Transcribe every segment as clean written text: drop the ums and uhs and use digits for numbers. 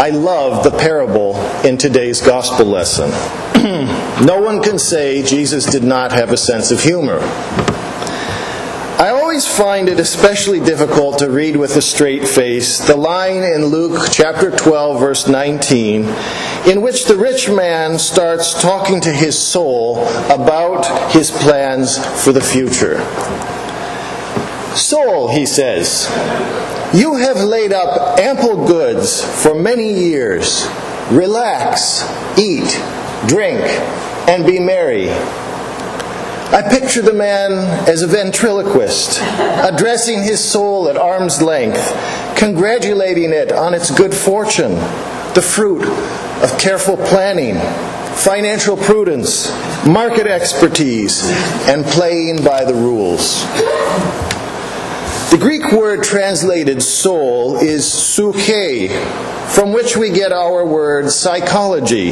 I love the parable in today's gospel lesson. No one can say Jesus did not have a sense of humor. I always find it especially difficult to read with a straight face the line in Luke chapter 12, verse 19, in which the rich man starts talking to his soul about his plans for the future. Soul, he says, you have laid up ample goods for many years. Relax, eat, drink, and be merry. I picture the man as a ventriloquist, addressing his soul at arm's length, congratulating it on its good fortune, the fruit of careful planning, financial prudence, market expertise, and playing by the rules. The Greek word translated soul is psuche, from which we get our word psychology,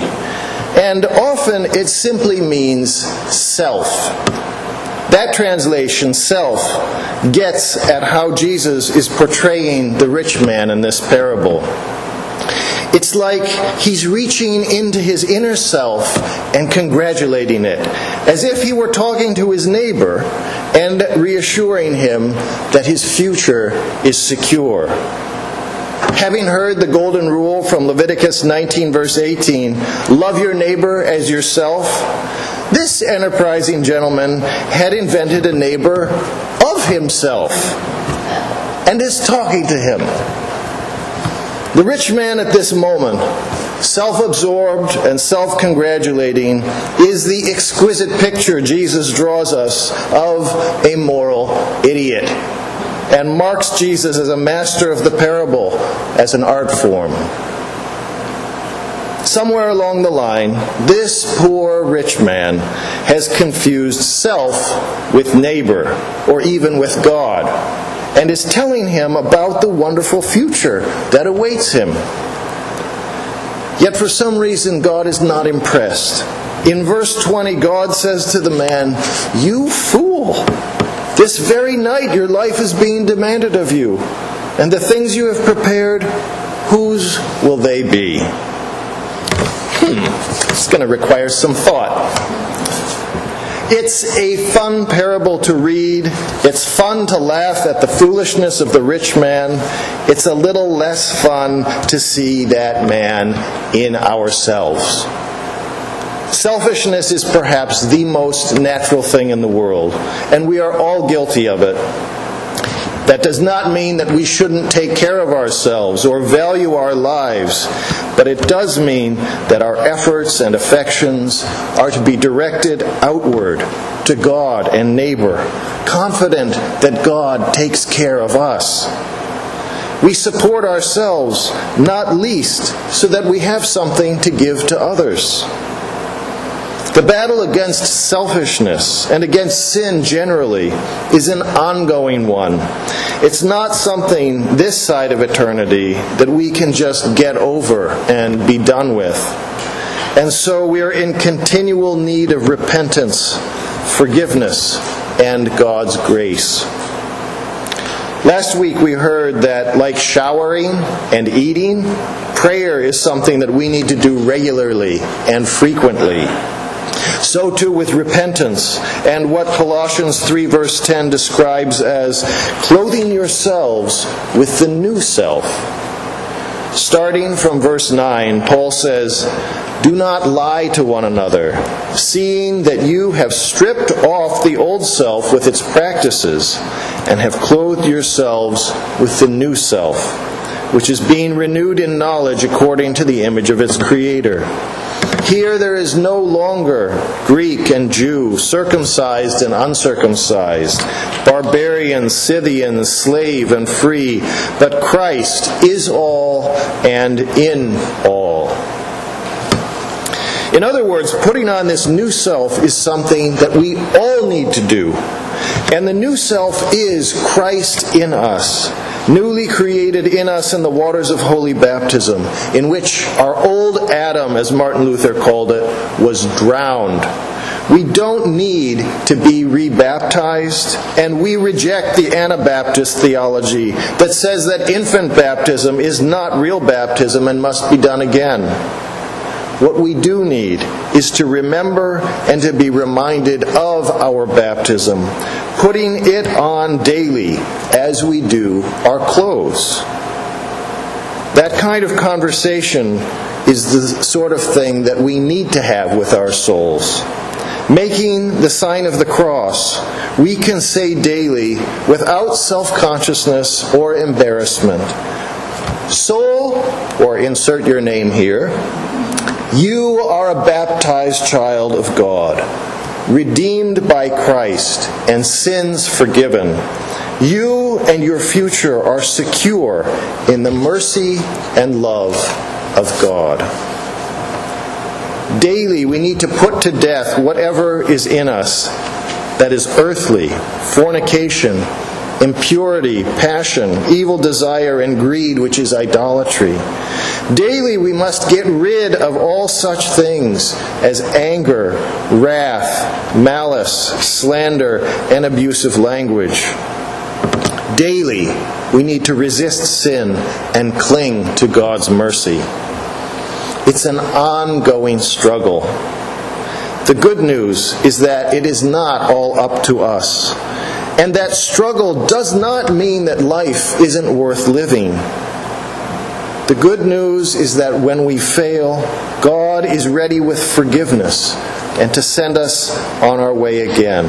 and often it simply means self. That translation, self, gets at how Jesus is portraying the rich man in this parable. It's like he's reaching into his inner self and congratulating it, as if he were talking to his neighbor and reassuring him that his future is secure. Having heard the golden rule from Leviticus 19, verse 18, love your neighbor as yourself, this enterprising gentleman had invented a neighbor of himself and is talking to him. The rich man at this moment, self-absorbed and self-congratulating, is the exquisite picture Jesus draws us of a moral idiot, and marks Jesus as a master of the parable, as an art form. Somewhere along the line, this poor rich man has confused self with neighbor, or even with God, and is telling him about the wonderful future that awaits him. Yet for some reason, God is not impressed. In verse 20, God says to the man, "You fool! This very night your life is being demanded of you, and the things you have prepared, whose will they be?" It's going to require some thought. It's a fun parable to read. It's fun to laugh at the foolishness of the rich man. It's a little less fun to see that man in ourselves. Selfishness is perhaps the most natural thing in the world, and we are all guilty of it. That does not mean that we shouldn't take care of ourselves or value our lives, but it does mean that our efforts and affections are to be directed outward to God and neighbor, confident that God takes care of us. We support ourselves, not least, so that we have something to give to others. The battle against selfishness and against sin generally is an ongoing one. It's not something this side of eternity that we can just get over and be done with. And so we are in continual need of repentance, forgiveness, and God's grace. Last week we heard that, like showering and eating, prayer is something that we need to do regularly and frequently. So too with repentance and what Colossians 3 verse 10 describes as clothing yourselves with the new self. Starting from verse 9, Paul says, "Do not lie to one another, seeing that you have stripped off the old self with its practices and have clothed yourselves with the new self, which is being renewed in knowledge according to the image of its creator. Here there is no longer Greek and Jew, circumcised and uncircumcised, barbarian, Scythian, slave and free, but Christ is all and in all." In other words, putting on this new self is something that we all need to do. And the new self is Christ in us, newly created in us in the waters of holy baptism, in which our old Adam, as Martin Luther called it, was drowned, We don't need to be rebaptized, and we reject the Anabaptist theology that says that infant baptism is not real baptism and must be done again. What we do need is to remember and to be reminded of our baptism, putting it on daily as we do our clothes. That kind of conversation is the sort of thing that we need to have with our souls. Making the sign of the cross, we can say daily, without self-consciousness or embarrassment, "Soul," or insert your name here, "you are a baptized child of God, redeemed by Christ and sins forgiven. You and your future are secure in the mercy and love of God." Daily, we need to put to death whatever is in us that is earthly: fornication, impurity, passion, evil desire, and greed, which is idolatry. Daily, we must get rid of all such things as anger, wrath, malice, slander, and abusive language. Daily, we need to resist sin and cling to God's mercy. It's an ongoing struggle. The good news is that it is not all up to us, and that struggle does not mean that life isn't worth living. The good news is that when we fail, God is ready with forgiveness and to send us on our way again.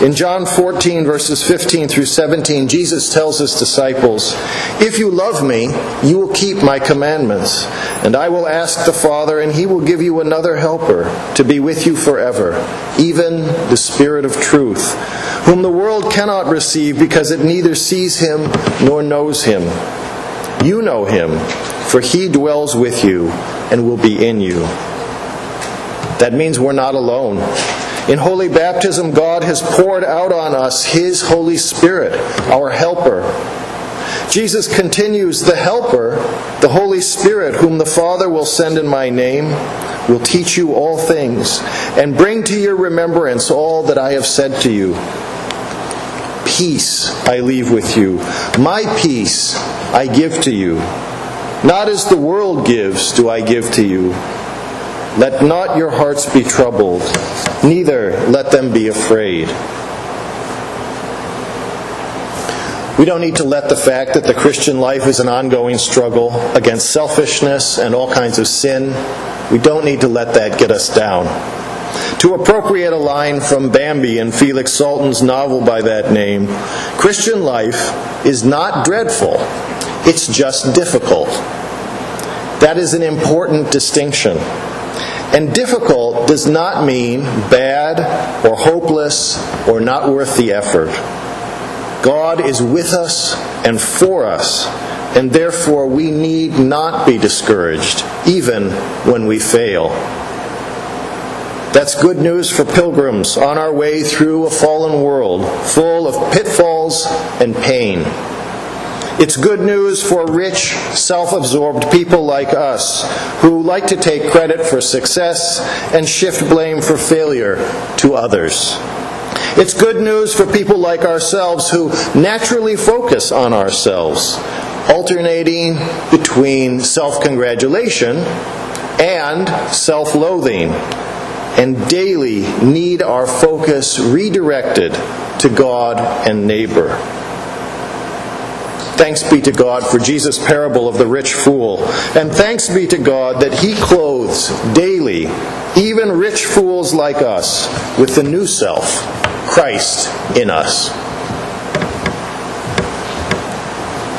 In John 14, verses 15 through 17, Jesus tells his disciples, "If you love me, you will keep my commandments, and I will ask the Father, and he will give you another helper to be with you forever, even the Spirit of truth, whom the world cannot receive because it neither sees him nor knows him. You know him, for he dwells with you and will be in you." That means we're not alone. In holy baptism, God has poured out on us His Holy Spirit, our helper. Jesus continues, "The helper, the Holy Spirit, whom the Father will send in my name, will teach you all things and bring to your remembrance all that I have said to you. Peace I leave with you. My peace I give to you. Not as the world gives do I give to you. Let not your hearts be troubled, neither let them be afraid." We don't need to let the fact that the Christian life is an ongoing struggle against selfishness and all kinds of sin, we don't need to let that get us down. To appropriate a line from Bambi in Felix Salten's novel by that name, Christian life is not dreadful, it's just difficult. That is an important distinction. And difficult does not mean bad or hopeless or not worth the effort. God is with us and for us, and therefore we need not be discouraged, even when we fail. That's good news for pilgrims on our way through a fallen world full of pitfalls and pain. It's good news for rich, self-absorbed people like us who like to take credit for success and shift blame for failure to others. It's good news for people like ourselves who naturally focus on ourselves, alternating between self-congratulation and self-loathing, and daily need our focus redirected to God and neighbor. Thanks be to God for Jesus' parable of the rich fool. And thanks be to God that He clothes daily even rich fools like us with the new self, Christ in us.